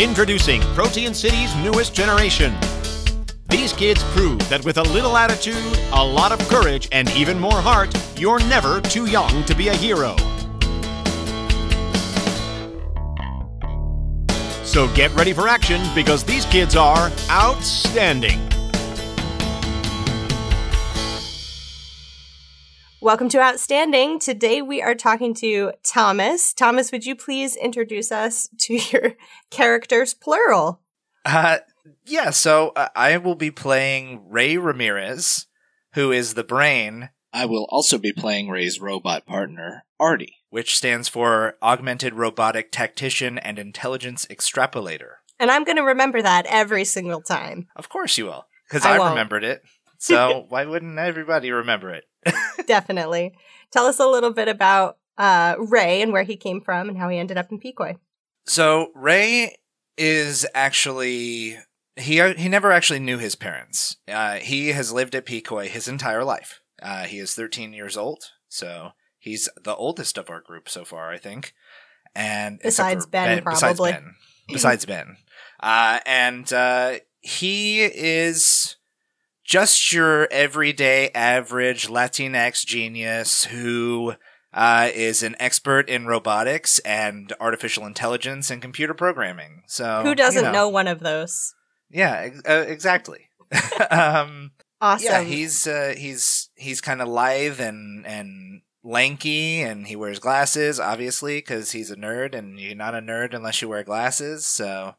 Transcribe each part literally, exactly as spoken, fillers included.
Introducing Protean City's newest generation. These kids prove that with a little attitude, a lot of courage, and even more heart, you're never too young to be a hero. So get ready for action, because these kids are outstanding. Welcome to Outstanding. Today we are talking to Thomas. Thomas, would you please introduce us to your characters, plural? Uh, yeah, so uh, I will be playing Ray Ramirez, who is the brain. I will also be playing Ray's robot partner, Artie, which stands for Augmented Robotic Tactician and Intelligence Extrapolator. And I'm going to remember that every single time. Of course you will, because I, I remembered it. So why wouldn't everybody remember it? Definitely. Tell us a little bit about uh, Ray and where he came from and how he ended up in Pequoy. So Ray is actually, he he never actually knew his parents. Uh, he has lived at Pequoy his entire life. Uh, he is thirteen years old, so he's the oldest of our group so far, I think. And besides Ben, ben probably. Besides Ben. Besides Ben. Uh, and uh, he is just your everyday average Latinx genius who uh, is an expert in robotics and artificial intelligence and computer programming. So who doesn't you know. know one of those? Yeah, uh, exactly. um, awesome. Yeah, he's uh, he's he's kind of lithe and and. lanky, and he wears glasses, obviously, because he's a nerd, and you're not a nerd unless you wear glasses. So,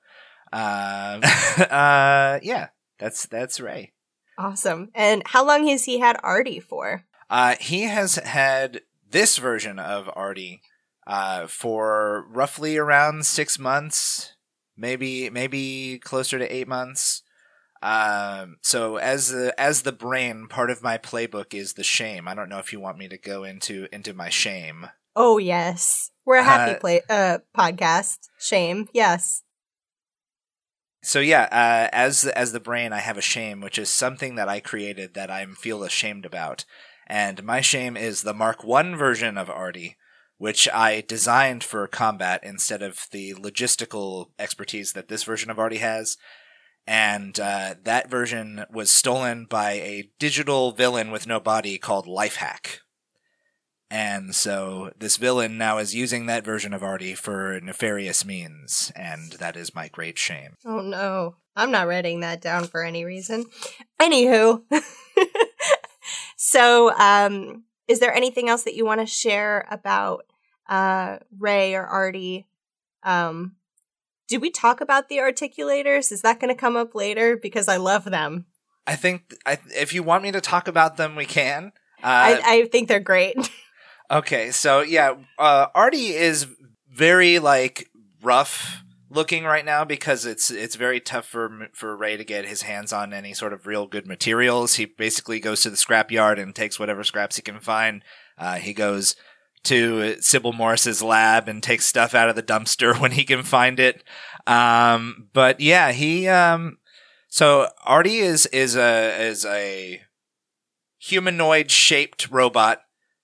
uh, uh, yeah, that's that's Ray. Awesome. And how long has he had Artie for? Uh, he has had this version of Artie uh, for roughly around six months, maybe maybe closer to eight months. Um, so as the, as the brain, part of my playbook is the shame. I don't know if you want me to go into, into my shame. Oh, yes. We're a happy uh, play, uh, podcast. Shame. Yes. So yeah, uh, as, as the brain, I have a shame, which is something that I created that I feel ashamed about. And my shame is the Mark One version of Artie, which I designed for combat instead of the logistical expertise that this version of Artie has. And uh, that version was stolen by a digital villain with no body called Lifehack. And so this villain now is using that version of Artie for nefarious means, and that is my great shame. Oh no, I'm not writing that down for any reason. Anywho, so um, is there anything else that you want to share about uh, Ray or Artie? Um Did we talk about the Articulators? Is that going to come up later? Because I love them. I think I, if you want me to talk about them, we can. Uh, I, I think they're great. Okay, so yeah, uh, Artie is very like rough looking right now because it's it's very tough for for Ray to get his hands on any sort of real good materials. He basically goes to the scrapyard and takes whatever scraps he can find. Uh, he goes to Sybil Morris's lab and takes stuff out of the dumpster when he can find it. Um, but yeah, he, um, so Artie is, is a, is a humanoid shaped robot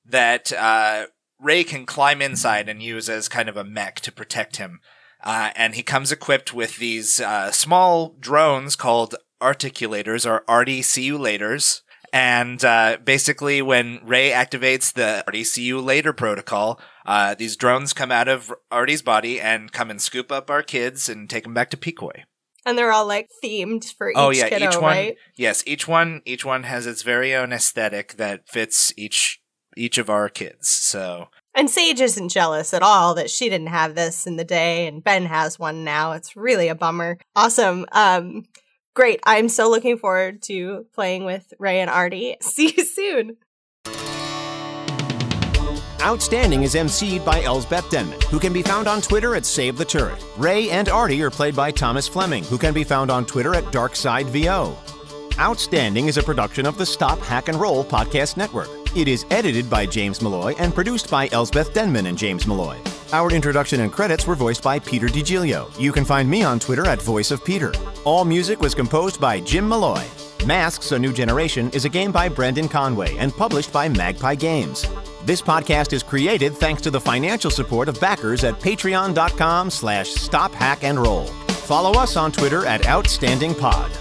that, uh, Ray can climb inside and use as kind of a mech to protect him. Uh, and he comes equipped with these, uh, small drones called Articulators, or Artie See You Laters. And uh, basically, when Ray activates the Artie See You Later protocol, uh, these drones come out of Artie's body and come and scoop up our kids and take them back to Pequoy. And they're all like themed for each oh, yeah, kiddo, each one, right? Yes, each one, each one has its very own aesthetic that fits each each of our kids. So, and Sage isn't jealous at all that she didn't have this in the day, and Ben has one now. It's really a bummer. Awesome. Um, Great. I'm so looking forward to playing with Ray and Artie. See you soon. Outstanding is emceed by Elsbeth Denman, who can be found on Twitter at Save the Turret. Ray and Artie are played by Thomas Fleming, who can be found on Twitter at DarkSideVO. Outstanding is a production of the Stop, Hack, and Roll podcast network. It is edited by James Malloy and produced by Elsbeth Denman and James Malloy. Our introduction and credits were voiced by Peter DeGiglio. You can find me on Twitter at Voice of Peter. All music was composed by Jim Malloy. Masks, A New Generation is a game by Brendan Conway and published by Magpie Games. This podcast is created thanks to the financial support of backers at patreon dot com slash stop hack and roll. Follow us on Twitter at Outstanding Pod.